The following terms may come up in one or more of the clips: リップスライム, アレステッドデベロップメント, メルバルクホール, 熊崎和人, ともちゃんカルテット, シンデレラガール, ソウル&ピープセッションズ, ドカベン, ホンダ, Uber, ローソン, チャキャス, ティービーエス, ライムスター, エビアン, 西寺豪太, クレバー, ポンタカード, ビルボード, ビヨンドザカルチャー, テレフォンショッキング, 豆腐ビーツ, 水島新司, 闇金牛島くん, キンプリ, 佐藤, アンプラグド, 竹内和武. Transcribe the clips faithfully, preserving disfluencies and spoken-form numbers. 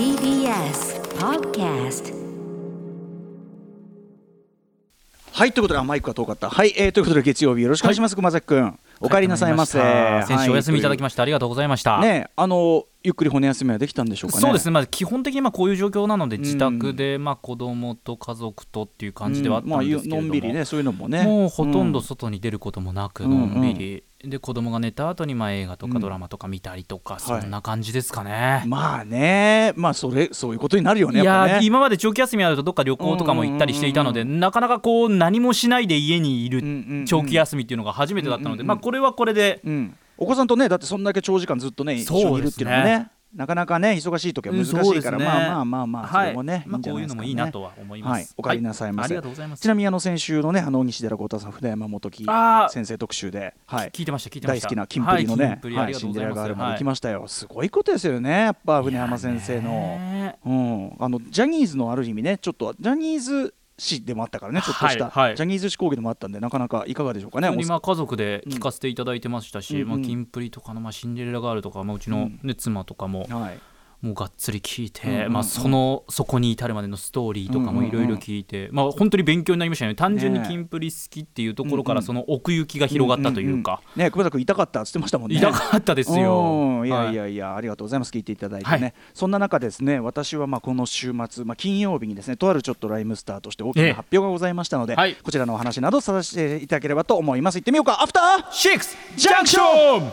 ティービーエス Podcast。はい、ということで、あ、マイクが遠かった。はい、えー、ということで月曜日よろしくお願いします、はい、熊崎くん。お帰りなさいませ。先週お休みいただきまして、はい、ありがとうございました。ね、あのゆっくり骨休みはできたんでしょうかね。そうですね。まあ、基本的にまあこういう状況なので、うん、自宅でまあ子供と家族とっていう感じではあったんですけれども、うんまあ、のんびりねそういうのもね。もうほとんど外に出ることもなく、うん、のんびり。で子供が寝た後にまあ映画とかドラマとか見たりとか、うん、そんな感じですかね、はい、まあねまあそれそういうことになるよね。いややっぱね今まで長期休みあるとどっか旅行とかも行ったりしていたので、うんうんうん、なかなかこう何もしないで家にいる長期休みっていうのが初めてだったので、うんうんうん、まあこれはこれで、うんうん、お子さんとねだってそんだけ長時間ずっとね一緒にいるっていうのはねなかなかね忙しい時は難しいから、うんね、まあまあまあまあ、はい、それもね、まあ、こういうのもいいなとは思います、はい、お帰りなさいませ、はい、ありがとうございます。ちなみにあの先週のねあの西寺豪太さん船山本樹先生特集で、はい、聞いてました聞いてました大好きなキンプリのねシンデレラガールまで来ましたよ、はい、すごいことですよねやっぱ船山先生の、うん、あのジャニーズのある意味ねちょっとジャニーズ誌でもあったからねちょっとした、はいはい、ジャニーズ誌講義でもあったんでなかなかいかがでしょうかね。今家族で聞かせていただいてましたし、うんまあ、キンプリとかの、まあ、シンデレラガールとか、まあ、うちの、ねうん、妻とかも、はい、もうがっつり聞いて、うんうんまあ、そのそこに至るまでのストーリーとかもいろいろ聞いて、うんうんうんまあ、本当に勉強になりましたね。単純にキンプリ好きっていうところから、ね、その奥行きが広がったというか、うんうんうんね、久保田君痛かったって言ってましたもんね。痛かったですよ。いやいやいや、はい、ありがとうございます。聞いていただいてね、はい、そんな中ですね私はまあこの週末、まあ、金曜日にですねとあるちょっとライムスターとして大きな発表がございましたので、ええはい、こちらのお話などさせていただければと思います。行ってみようか。アフターシックスジャンクション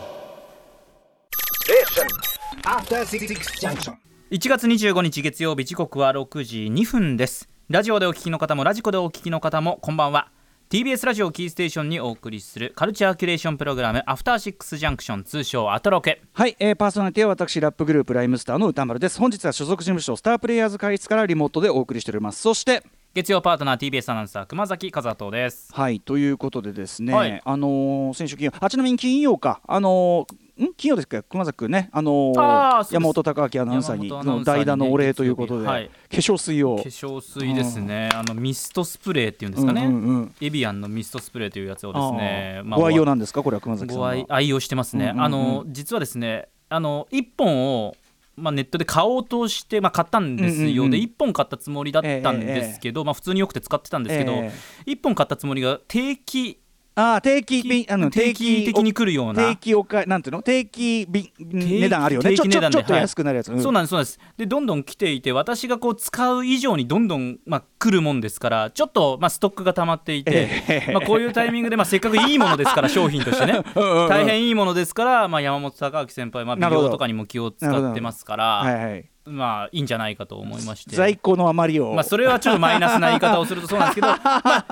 いちがつにじゅうごにち月曜日時刻はろくじにふんです。ラジオでお聞きの方もラジコでお聞きの方もこんばんは。 ティービーエス ラジオキーステーションにお送りするカルチャーキュレーションプログラムアフターシックスジャンクション通称アトロケ。はい、えー、パーソナリティは私ラップグループライムスターの歌丸です。本日は所属事務所スタープレイヤーズ会室からリモートでお送りしております。そして月曜パートナー ティービーエス アナウンサー熊崎和人です。はいということでですね、はい、あのー、先週金曜あちなみに金曜かあのーん金曜ですか熊崎くんね、あのー、山本貴明アナウンサーにの代打のお礼ということで、はい、化粧水を化粧水ですね、うん、あのミストスプレーっていうんですかね、うんうんうん、エビアンのミストスプレーというやつをですね、まあ、ご愛用なんですかこれは熊崎さんは。ご愛用してますね、うんうんうん、あの実はですねあのいっぽんを、まあ、ネットで買おうとして、まあ、買ったんですよ、うんうんうん、でいっぽん買ったつもりだったんですけど、えーえーまあ、普通によくて使ってたんですけど、えー、いっぽん買ったつもりが定期ああ 定, 期あの定期的に来るような定期おかなんていうの定期値段あるよね。ち ょ, ち, ょちょっと安くなるやつ、はいうん、そうなんですそうなんですでどんどん来ていて私がこう使う以上にどんどん、まあ、来るもんですからちょっと、まあ、ストックが溜まっていて、えーまあ、こういうタイミングで、まあ、せっかくいいものですから商品としてね大変いいものですから、まあ、山本貴明先輩、まあ、美容とかにも気を使ってますからまあいいんじゃないかと思いまして在庫の余りを、まあ、それはちょっとマイナスな言い方をするとそうなんですけど、ま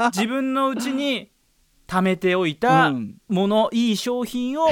あ、自分のうちに貯めておいたもの、うん、いい商品を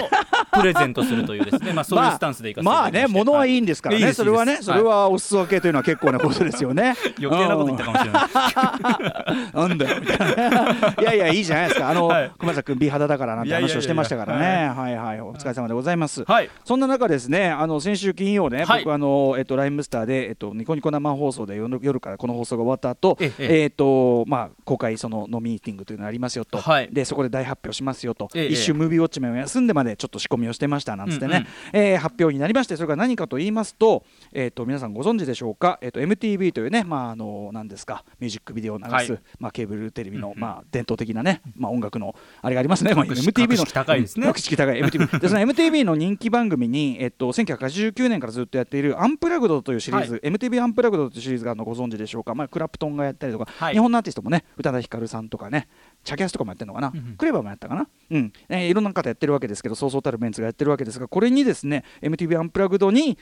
プレゼントするというですね、まあ、そういうスタンスでいかせていただきまして、まあ、まあね、ものはいいんですからね、いいです、それはね、はい、それはお裾分けというのは結構なことですよね余計なこと言ったかもしれないなんだよみたいないやいやいいじゃないですかあの、はい、熊崎君美肌だからなんて話をしてましたからねいやいやいや、はい、はいはいお疲れ様でございます、はい、そんな中ですねあの先週金曜ね、はい、僕あの、えっと、ライムスターで、えっと、ニコニコ生放送で 夜, 夜からこの放送が終わった後、えええーとまあ、公開そののミーティングというのがありますよと、はいでそこで大発表しますよと、ええ、一周ムービーウォッチメンを休んでまでちょっと仕込みをしてましたなんつってね、うんうんえー、発表になりましてそれが何かと言います と,、えー、と皆さんご存知でしょうか、えー、と エムティーブイ というね、まあ、あの何ですかミュージックビデオを流す、はいまあ、ケーブルテレビの、うんうんまあ、伝統的なね、まあ、音楽のあれがありますね、まあ、エムティーブイ の高いですね、うん、高い エムティーブイ でその エムティーブイ の人気番組に、えー、とせんきゅうひゃくはちじゅうきゅうねんからずっとやっているアンプラグドというシリーズ、はい、エムティーブイ アンプラグドというシリーズがあのご存知でしょうか、まあ、クラプトンがやったりとか、はい、日本のアーティストもね宇多田ヒカルさんとかねチャキャスとかもやってるのかな、うんうん、クレバーもやったかな、うんえー、いろんな方やってるわけですけどそうそうたるメンツがやってるわけですがこれにですね エムティーブイ アンプラグドに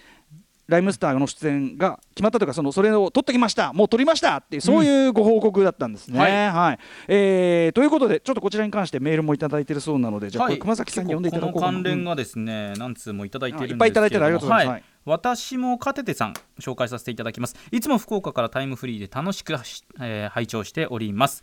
ライムスターの出演が決まったというか そ, のそれを撮ってきましたもう撮りましたっていうそういうご報告だったんですね、うんはいはいえー、ということでちょっとこちらに関してメールもいただいているそうなのでじゃあ、はい、熊崎さんに読んでいただこうかな。この関連がですね、うん、何通もいただいているんですけども私もカテテさん紹介させていただきます。いつも福岡からタイムフリーで楽しく、えー、拝聴しております、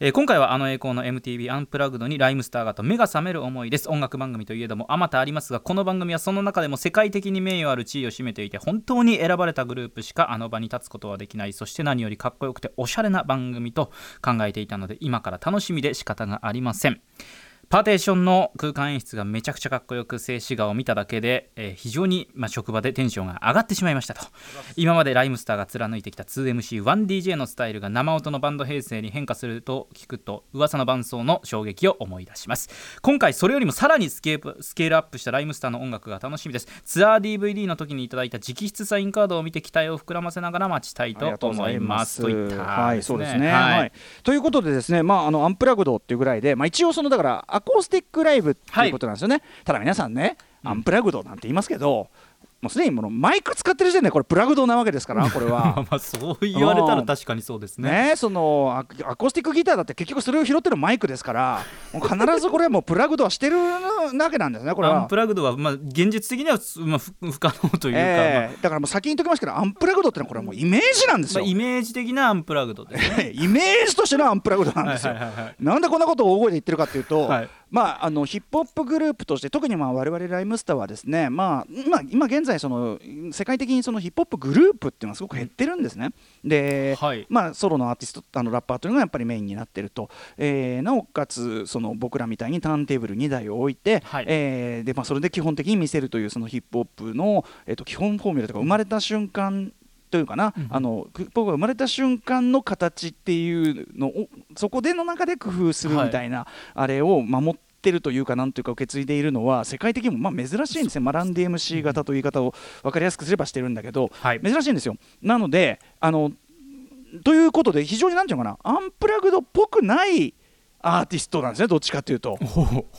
えー、今回はあの栄光の エムティーブイ アンプラグドにライムスターがと目が覚める思いです。音楽番組といえどもあまたありますがこの番組はその中でも世界的に名誉ある地位を占めていて本当に選ばれたグループしかあの場に立つことはできないそして何よりかっこよくておしゃれな番組と考えていたので今から楽しみで仕方がありません。パーテーションの空間演出がめちゃくちゃかっこよく、静止画を見ただけで、えー、非常に、まあ、職場でテンションが上がってしまいましたと。今までライムスターが貫いてきた ツーエムシーワンディージェー のスタイルが生音のバンド編成に変化すると聞くと、噂の伴奏の衝撃を思い出します。今回それよりもさらにスケール、スケールアップしたライムスターの音楽が楽しみです。ツアー ディーブイディー の時にいただいた直筆サインカードを見て期待を膨らませながら待ちたいと思いますといった、はい、そうですね、はいはい、ということでですね、まあ、あのアンプラグドっていうぐらいで、まあ、一応そのだからアコースティックライブっていうことなんですよね、はい、ただ皆さんね、うん、アンプラグドなんて言いますけど、もうすでにものマイク使ってる時点でこれプラグドなわけですから、これはまあそう言われたら確かにそうですね、うん、ね、そのアコースティックギターだって結局それを拾ってるマイクですから、もう必ずこれはもうプラグドはしてるわけなんですね。これはアンプラグドはまあ現実的には不可能というか、えー、だからもう先に言っときますけど、アンプラグドってのはこれはもうイメージなんですよ、まあ、イメージ的なアンプラグドです、ね、イメージとしてのアンプラグドなんですよ、はいはいはいはい、なんでこんなことを大声で言ってるかっていうと、はい、まあ、あのヒップホップグループとして、特にまあ我々ライムスターはですね、まあ、まあ、今現在その世界的にそのヒップホップグループっていうのはすごく減ってるんですね。で、はい、まあ、ソロのアーティスト、あのラッパーというのがやっぱりメインになってると、えー、なおかつその僕らみたいにターンテーブルにだいを置いて、はい、えーでまあ、それで基本的に見せるというそのヒップホップの、えー、と基本フォーミュラとか、生まれた瞬間というかな、うん、あの僕が生まれた瞬間の形っていうのをそこでの中で工夫するみたいな、はい、あれを守っててるというか、なんというか受け継いでいるのは世界的にもまあ珍しいんですね。まあ、ランディ エムシー 型という言い方を分かりやすくすればしてるんだけど、はい、珍しいんですよ。なのであのということで、非常になんていうのかな、アンプラグドっぽくないアーティストなんですね、どっちかというと、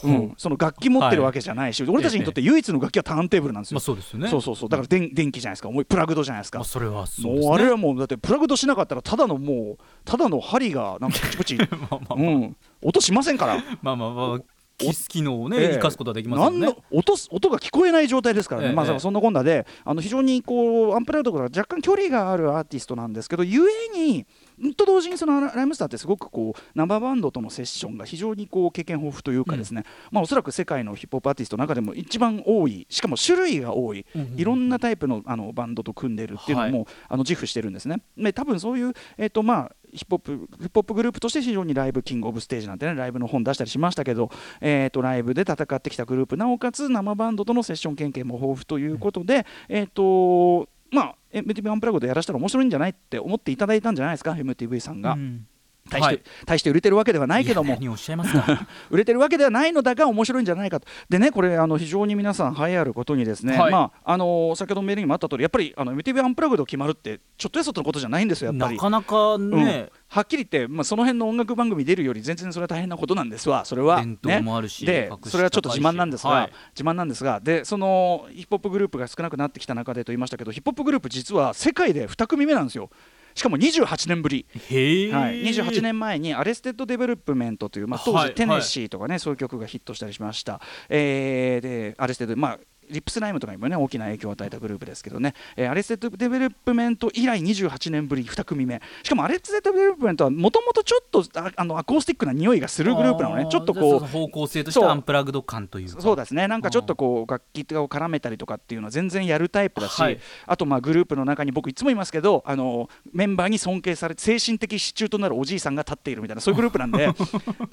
うん、その楽器持ってるわけじゃないし、はい、俺たちにとって唯一の楽器はターンテーブルなんですよ、まあ、そうですよね、そうそうそう、だからでん電気じゃないですか、もうプラグドじゃないですか、まあ、それはそうですね、もうあれはもうだってプラグドしなかったらただのもうただの針がなんかプチプチまあまあ、うん、音しませんからまあまあまあ機能をね、えー、生かすことはできますよね。なんの 音, 音が聞こえない状態ですからね、えーまあ、そんなこんなで、あの非常にこうアンプラグドから若干距離があるアーティストなんですけど、ゆえにと同時にそのライムスターってすごくこう生バンドとのセッションが非常にこう経験豊富というかですね、うん、まあ、おそらく世界のヒップホップアーティストの中でも一番多い、しかも種類が多い、うんうんうん、いろんなタイプ の, あのバンドと組んでるっていうのも、はい、あの自負してるんですね。で多分そういう、えーとまあ、ヒップホップ、ヒップホップグループとして非常にライブキングオブステージなんてね、ライブの本出したりしましたけど、えーとライブで戦ってきたグループ、なおかつ生バンドとのセッション経験も豊富ということで、うん、えーとまあエムティーブイ アンプラグドやらしたら面白いんじゃないって思っていただいたんじゃないですか、 エムティーブイ さんが、うん、大して、はい、大して売れてるわけではないけども、いや何をおっしゃいますか売れてるわけではないのだが面白いんじゃないかと。でね、これあの非常に皆さん栄えあることにですね、はい、まああのー、先ほどメールにもあった通り、やっぱりあの エムティーブイ アンプラグド決まるってちょっとやそっとのことじゃないんですよ、やっぱりなかなかね、うん、はっきり言って、まあ、その辺の音楽番組出るより全然それは大変なことなんですわ、それは、ね、伝統もあるし、でそれはちょっと自慢なんですが、はい、自慢なんですが、でそのヒップホップグループが少なくなってきた中でと言いましたけど、ヒップホップグループ実は世界でに組目なんですよ。しかもにじゅうはちねんぶり、へ、はい、にじゅうはちねんまえにアレステッドデベロップメントという、まあ、当時テネシーとかね、はい、そういう曲がヒットしたりしました、はい、えー、でアレステッド、まあリップスライムとかにもね大きな影響を与えたグループですけどね、えー、アレステッドデベロップメント以来にじゅうはちねんぶりに組目、しかもアレステッドデベロップメントはもともとちょっとああのアコースティックな匂いがするグループなのね、ちょっとこう方向性としてアンプラグド感というか、そうですね、なんかちょっとこう楽器を絡めたりとかっていうのは全然やるタイプだし、はい、あとまあグループの中に僕いつもいますけど、あのメンバーに尊敬され精神的支柱となるおじいさんが立っているみたいな、そういうグループなんで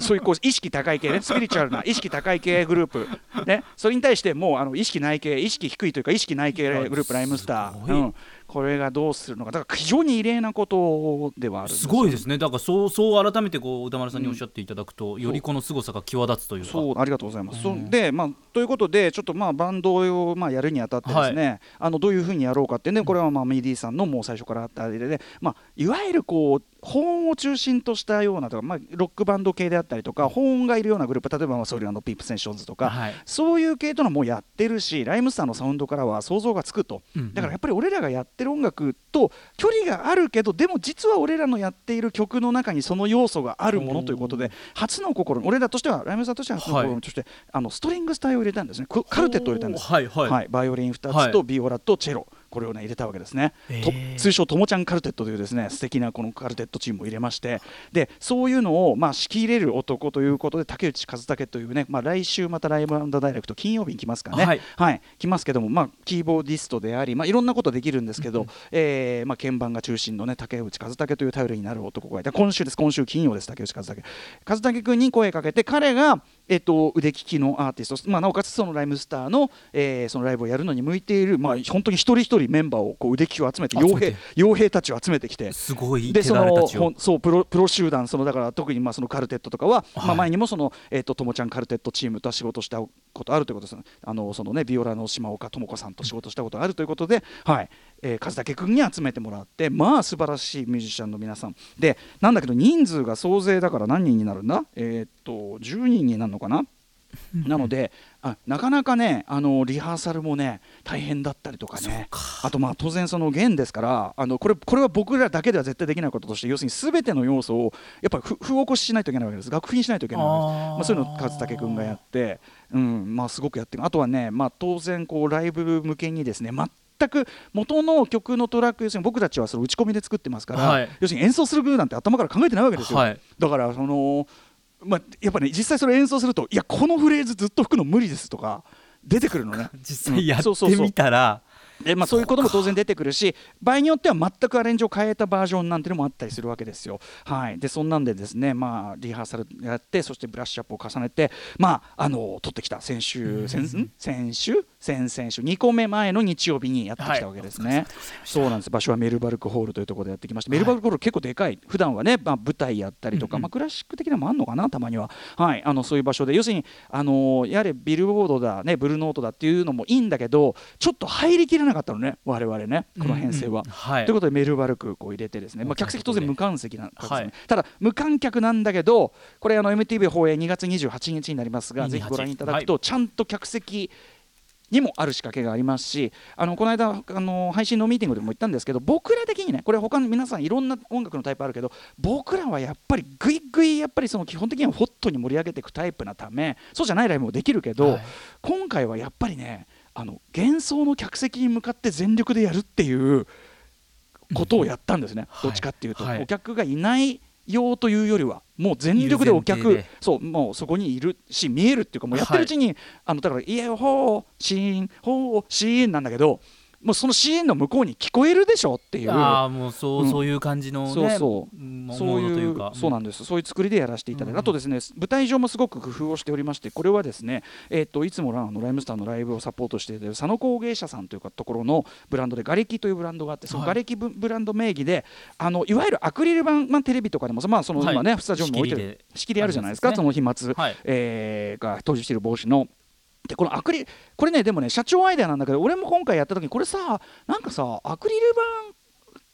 そういうこう意識高い系ね、スピリチュアルな意識高い系グループね、それに対してもうあの意識ない系、意識低いというか意識ない系グループライムスター、うん、これがどうするのか、だから非常に異例なことではあるんですよ。すごいですね、だからそう、そう改めてこう歌丸さんにおっしゃっていただくと、うん、よりこの凄さが際立つというか、そうありがとうございます。うん、で、まあ、ということでちょっとまあバンドをまあやるにあたってですね、はい、あのどういうふうにやろうかってね、これはまあミディさんのもう最初からあったあれで、まあ、いわゆるこう保音を中心としたようなとか、まあ、ロックバンド系であったりとか保音がいるようなグループ、例えばソウル&ピープセッションズとか、はい、そういう系というのもやってるし、ライムスターのサウンドからは想像がつくと、うんうん、だからやっぱり俺らがやってる音楽と距離があるけど、でも実は俺らのやっている曲の中にその要素があるものということで、初の試み、俺らとしてはライムスターとしては初の試みとして、はい、あのストリングス隊を入れたんですね、カルテットを入れたんです、はいはいはい、バイオリンふたつとビオラとチェロ、はい、これを、ね、入れたわけですね、えー、通称ともちゃんカルテットというですね素敵なこのカルテットチームを入れまして、でそういうのをまあ仕切れる男ということで竹内和武というね、まあ、来週またライブ&ダイレクト金曜日に来ますからね、はいはい、来ますけども、まあ、キーボーディストであり、まあ、いろんなことできるんですけど、うんえーまあ、鍵盤が中心の、ね、竹内和武という頼りになる男がいて、今週です、今週金曜です、竹内和武和武君に声かけて、彼がえっと、腕利きのアーティスト、まあ、なおかつそのライムスター の,、えー、そのライブをやるのに向いている、まあ、本当に一人一人メンバーをこう腕利きを集めて傭 兵, 傭兵たちを集めてきて、すごいでそのそう プ, ロプロ集団、そのだから特にまあそのカルテットとかは、はい、まあ、前にもその、えー、とともちゃんカルテットチームと仕事したことあるということです、あのそのねビオラの島岡智子さんと仕事したことがあるということで、はい、えー、和武君に集めてもらって、まあ素晴らしいミュージシャンの皆さんで、なんだけど人数が総勢だから何人になるんだ、えー、っとじゅうにんになるのかななので、あ、なかなかね、あのリハーサルもね大変だったりとかね、かあとまあ当然その弦ですから、あの こ, れこれは僕らだけでは絶対できないこととして、要するに全ての要素をやっぱり風起こししないといけないわけです、楽譜にしないといけないわけです。あ、まあ、そういうのを和武君がやって、うん、まあ、すごくやってる。あとはね、まあ、当然こうライブ向けにですね、ま全く元の曲のトラック、要するに僕たちはそれ打ち込みで作ってますから、はい、要するに演奏する分なんて頭から考えてないわけですよ、はい、だからその、まあ、やっぱり、ね、実際それ演奏すると、いやこのフレーズずっと吹くの無理ですとか出てくるのね実際やってみたら、で、まあ、そういうことも当然出てくるし、場合によっては全くアレンジを変えたバージョンなんてのもあったりするわけですよ、はい、でそんなんでですね、まあ、リハーサルやって、そしてブラッシュアップを重ねて、まあ、あの撮ってきた先週先々、先週先々週にこめまえの日曜日にやってきたわけですね、はい、そうなんです。場所はメルバルクホールというところでやってきました、はい、メルバルクホール結構でかい、普段はね、まあ、舞台やったりとか、うんうん、まあ、クラシック的なのもあるのかなたまには、はい、あのそういう場所で、要するに、あのー、やはりビルボードだ、ね、ブルーノートだっていうのもいいんだけど、ちょっと入りきれなかったのね我々ね、この編成は、うんうん、はい、ということでメルバルクを入れてですね、まあ、客席当然無観席なんですね、はい、ただ無観客なんだけど、これあの エムティーブイ 放映にがつにじゅうはちにちになりますが、ぜひご覧いただくと、はい、ちゃんと客席にもある仕掛けがありますし、あのこの間あの配信のミーティングでも言ったんですけど、僕ら的にね、これ他の皆さんいろんな音楽のタイプあるけど、僕らはやっぱりグイグイやっぱりその基本的にはホットに盛り上げていくタイプなため、そうじゃないライブもできるけど、はい、今回はやっぱりね、あの幻想の客席に向かって全力でやるっていうことをやったんですね、うん、どっちかっていうと、はい、お客がいない用というよりはもう全力でお客、そう、もうそこにいるし見えるっていうか、もうやってるうちに、はい、あのだからイエホーシーンホーシーンなんだけど、もうそのシーンの向こうに聞こえるでしょっていう、ああもうそう、うん、そういう感じのね、そうそうそういう、ものというか、そうなんです。そういう作りでやらせていただいて、うん、あとですね、舞台上もすごく工夫をしておりまして、これはですね、えっといつもあのライムスターのライブをサポートしている佐野工芸社さんというかところのブランドでガレキというブランドがあって、そのガレキブランド名義で、はい、あのいわゆるアクリル板、まあ、テレビとかでもまあその今ね、はい、スタジオにも置いてる仕切りあるじゃないですか、ですね、その飛沫、はい、えー、が登場している帽子の。でこのアクリこれねでもね社長アイデアなんだけど、俺も今回やった時にこれさ、なんかさアクリル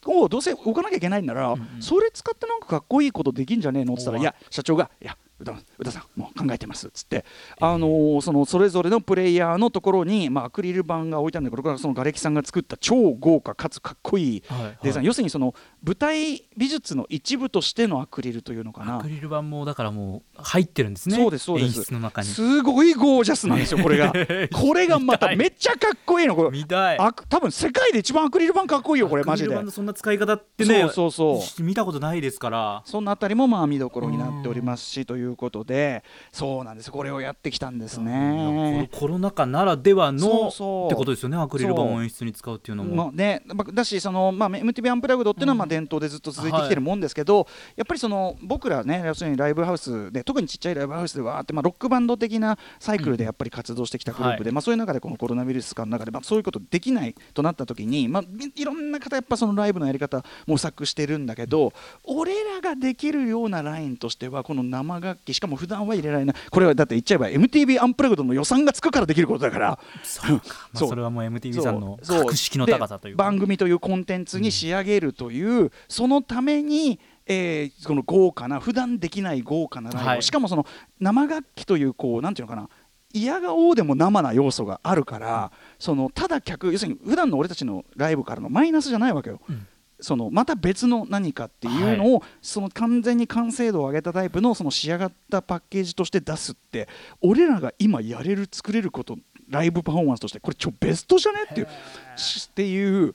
板をどうせ置かなきゃいけないんなら、うんうん、それ使ってなんかかっこいいことできんじゃねえのって言ったら、いや社長がいや宇田、宇田さんもう考えてますっつって、えーあのー、そのそれぞれのプレイヤーのところに、まあ、アクリル板が置いてあるんだけど、そのガレキさんが作った超豪華かつかっこいいデザイン、はいはい、要するにその舞台美術の一部としてのアクリルというのかな、アクリル板もだからもう入ってるんですね、そうですそうです、演出の中にすごいゴージャスなんですよこれがこれがまためっちゃかっこいいの、これ見たい、多分世界で一番アクリル板かっこいいよこれマジで、アクリル板のそんな使い方ってね、そうそうそう見たことないですから、そんなあたりもまあ見どころになっておりますし、というということで、そうなんです、これをやってきたんですね、コロナ禍ならではの、そうそうってことですよね、アクリル板を演出に使うっていうのも、まあね、だしその、まあ、エムティーブイ アンプラグドっていうのはまあ伝統でずっと続いてきてるもんですけど、うんはい、やっぱりその僕らね、要するにライブハウスで特にちっちゃいライブハウスでわーって、まあ、ロックバンド的なサイクルでやっぱり活動してきたグループで、うんはい、まあ、そういう中でこのコロナウイルス禍の中で、まあ、そういうことできないとなった時に、まあ、いろんな方やっぱそのライブのやり方模索してるんだけど、うん、俺らができるようなラインとしてはこの生楽器、しかも普段は入れられない、これはだって言っちゃえば エムティーブイ アンプラグドの予算がつくからできることだからそうか、まあ、それはもう エムティーブイ さんの格式の高さというか、番組というコンテンツに仕上げるという、うん、そのために、えー、この豪華な普段できない豪華なライブ、はい、しかもその生楽器というこうなんていうのかな、嫌顔でも生な要素があるから、うん、そのただ客、要するに普段の俺たちのライブからのマイナスじゃないわけよ、うん、そのまた別の何かっていうのを、はい、その完全に完成度を上げたタイプのその仕上がったパッケージとして出すって、俺らが今やれる作れること、ライブパフォーマンスとしてこれ超ベストじゃねっていうっていう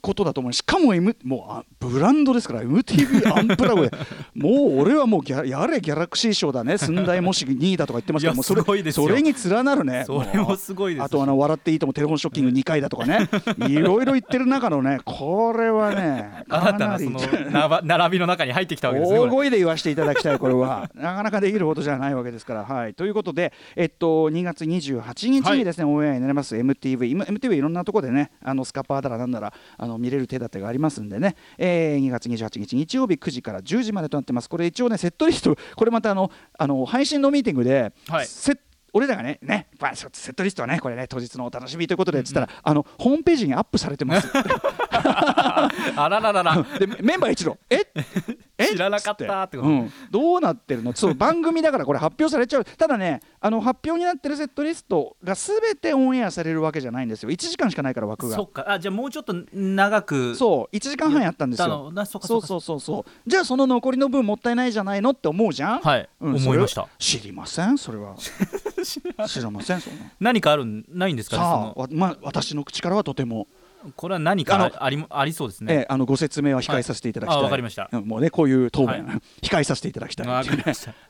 ことだと思うし、かも、M、もうブランドですから エムティーブイ アンプラグでもう俺はもうギャやれギャラクシー賞だね、寸大模試にいだとか言ってますけども、それそれに連なるね、それもすごいです。あとあの笑っていいともテレフォンショッキングにかいだとかね、いろいろ言ってる中のね、これはね新たなその並びの中に入ってきたわけですね。大声で言わせていただきたい、これはなかなかできることじゃないわけですから、はい、ということで、えっと、にがつにじゅうはちにちにですね、はい、オンエアになります エムティーブイ、 今 エムティーブイ いろんなとこでね、あのスカパーだらなんだらあの見れる手立てがありますんでね、えー、にがつにじゅうはちにち日曜日くじからじゅうじまでとなってます。これ一応ねセットリスト、これまたあのあの配信のミーティングで、はい、セット俺らがね、ねまあ、セットリストはねこれね当日のお楽しみということでっつったら、うんうん、あのホームページにアップされてますあららららでメンバー一同ええ知らなかったってこと、うん、どうなってるのそう番組だからこれ発表されちゃう。ただねあの発表になってるセットリストが全てオンエアされるわけじゃないんですよ。いちじかんしかないから枠が。そっか、あじゃあもうちょっと長くそういちじかんはんやったんですよ。そうそうそうそうじゃあその残りの分もったいないじゃないのって思うじゃん、はい、うん、思いました。知りませんそれは知らませんそんな何かあるないんですかね。さあ、まあ、私の口からはとてもこれは何かあ り, あ, ありそうですね、ええ、あのご説明は控えさせていただきたい、はい、あ分かりました、うん、もうねこういう答弁、はい、控えさせていただきたい、ね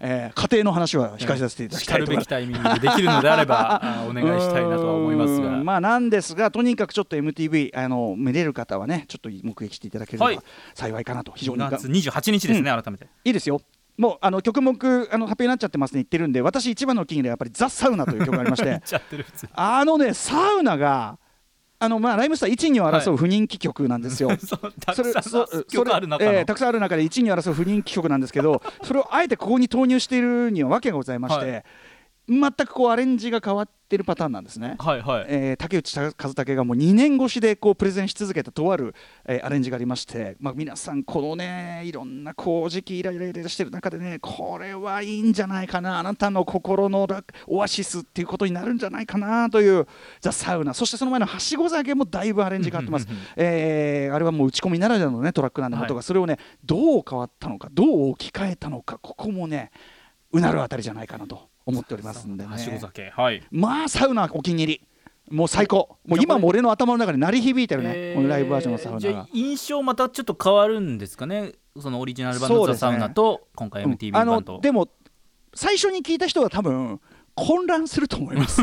えー、家庭の話は控えさせていただきたいとか、えー、しかるべきタイミングでできるのであればあお願いしたいなとは思いますが、まあなんですがとにかくちょっと エムティーブイ あの見れる方はねちょっと目撃していただければ幸いかなと、はい、非常ににがつにじゅうはちにちですね、うん、改めていいですよ。もうあの曲目あの発表になっちゃってますね言ってるんで、私一番のお気に入りはやっぱりザ・サウナという曲がありましてっちゃってる普通あのねサウナがあのまあライムスターいち、にを争う不人気曲なんですよ、はい、そたくさん曲ある中の、えー、たくさんある中でいち、にを争う不人気曲なんですけどそれをあえてここに投入しているには訳がございまして、はい、全くこうアレンジが変わってるパターンなんですね、はいはい、えー、竹内和武がもうにねんごしでこうプレゼンし続けたとある、えー、アレンジがありまして、まあ、皆さんこのねいろんなこう時期イライライラしてる中でねこれはいいんじゃないかな、あなたの心のオアシスっていうことになるんじゃないかなというザ・サウナ、そしてその前のはしご酒もだいぶアレンジがあってますえあれはもう打ち込みならではのねトラックなんだとか、はい、それをねどう変わったのかどう置き換えたのか、ここもねうなるあたりじゃないかなと思っておりますんでね。はしご酒、はい、まあサウナお気に入りもう最高、もう今も俺の頭の中で鳴り響いてるね、えー、このライブバージョンのサウナが。じゃあ印象またちょっと変わるんですかね、そのオリジナル版のサウナと、ね、今回 エムティーブイ 版と、うん、あのでも最初に聞いた人は多分混乱すると思います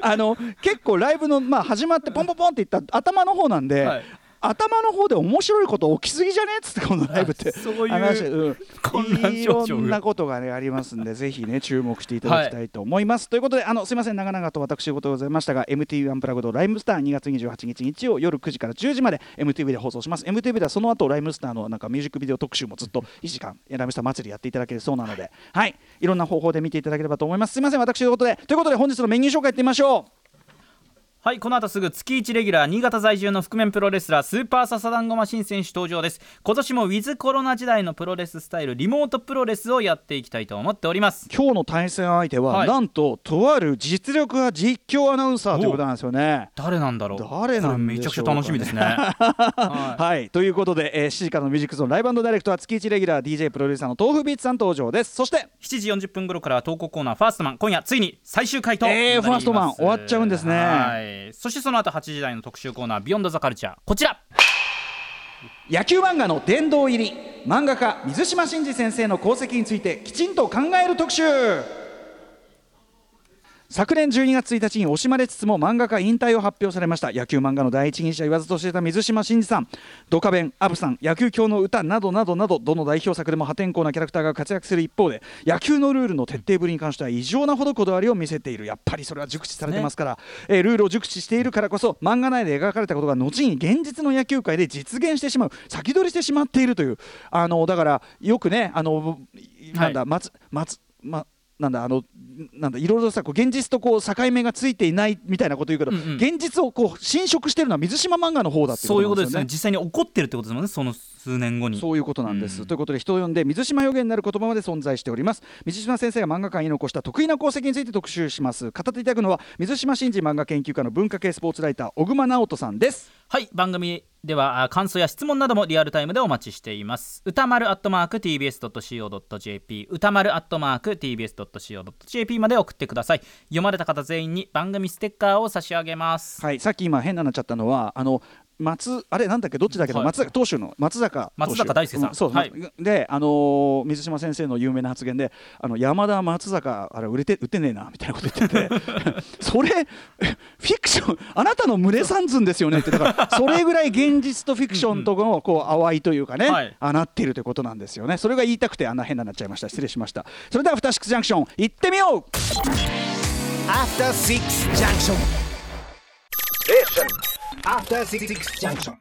あの結構ライブの、まあ、始まってポンポンポンっていった頭の方なんで、はい、頭の方で面白いこと起きすぎじゃねえっつってこのライブってそういう混乱症状いろんなことが、ね、ありますんでぜひね注目していただきたいと思います、はい、ということであのすいません長々と私事ございましたが エムティーブイ アンプラグドライムスターにがつにじゅうはちにち日曜夜くじからじゅうじまで エムティーブイ で放送します。 エムティーブイ ではその後ライムスターのなんかミュージックビデオ特集もずっといちじかんライムスター祭りやっていただけるそうなので、はい、いろんな方法で見ていただければと思います。すいません私事で。ということで本日のメニュー紹介いってみましょう。はい、この後すぐ月いちレギュラー新潟在住の覆面プロレスラースーパーササダンゴマシン選手登場です。今年もウィズコロナ時代のプロレススタイルリモートプロレスをやっていきたいと思っております。今日の対戦相手は、はい、なんととある実力派実況アナウンサーということなんですよね。誰なんだろう、誰なんでしょうかね。めちゃくちゃ楽しみですねはい、はい、ということで、えー、しちじからのミュージックゾーンライブ&ダイレクトは月いちレギュラー ディージェー プロレスラーの豆腐ビーツさん登場です。そしてしちじよんじゅっぷん頃からは投稿コーナーファーストマン、今夜ついに最終回となります、えー、ファーストマン終わっちゃうんですね。はい、そしてその後はちじ台の特集コーナービヨンドザカルチャー、こちら野球漫画の殿堂入り、漫画家水島新司先生の功績についてきちんと考える特集。昨年じゅうにがつついたちに惜しまれつつも漫画家引退を発表されました。野球漫画の第一人者言わずとしていた水島新司さん、ドカベン、アブさん、野球狂の歌などなどなど、どの代表作でも破天荒なキャラクターが活躍する一方で、野球のルールの徹底ぶりに関しては異常なほどこだわりを見せている。やっぱりそれは熟知されてますから、ね、えー、ルールを熟知しているからこそ漫画内で描かれたことが後に現実の野球界で実現してしまう、先取りしてしまっているという。あのだからよくね、あのなんだ、はい、松松松なんだあのなんだいろいろさこう現実とこう境目がついていないみたいなこと言うけど、うんうん、現実をこう侵食してるのは水島漫画の方だっていうことなんですよね。そういうことですね。実際に起こってるってことですもんね、その数年後に。そういうことなんです、うん、ということで人を呼んで水島予言になる言葉まで存在しております。水島先生が漫画界に残した得意な功績について特集します。語っていただくのは水島新司漫画研究家の文化系スポーツライター小熊直人さんです。はい、番組では感想や質問などもリアルタイムでお待ちしています。歌丸 アットマーク ティービーエス ドットシーオー.jp 歌丸 アットマーク ティービーエス ドットシーオー.jp まで送ってください。読まれた方全員に番組ステッカーを差し上げます、はい、さっき今変ななっちゃったのはあの松あれなんだっけどっちだけど、はい、松坂投手の松坂投手松坂大輔さん、うんそうはい、で、あのー、水島先生の有名な発言であの山田松坂あれ売れて打てねえなみたいなこと言っててそれフィクションあなたの胸三寸ですよねってだからそれぐらい現実とフィクションとのこう淡いというかね、はい、あなっているということなんですよね。それが言いたくてあんな変ななっちゃいました。失礼しました。それではアフターシックスジャンクション行ってみよう。アフターシックスジャンクションAfter Six Junction.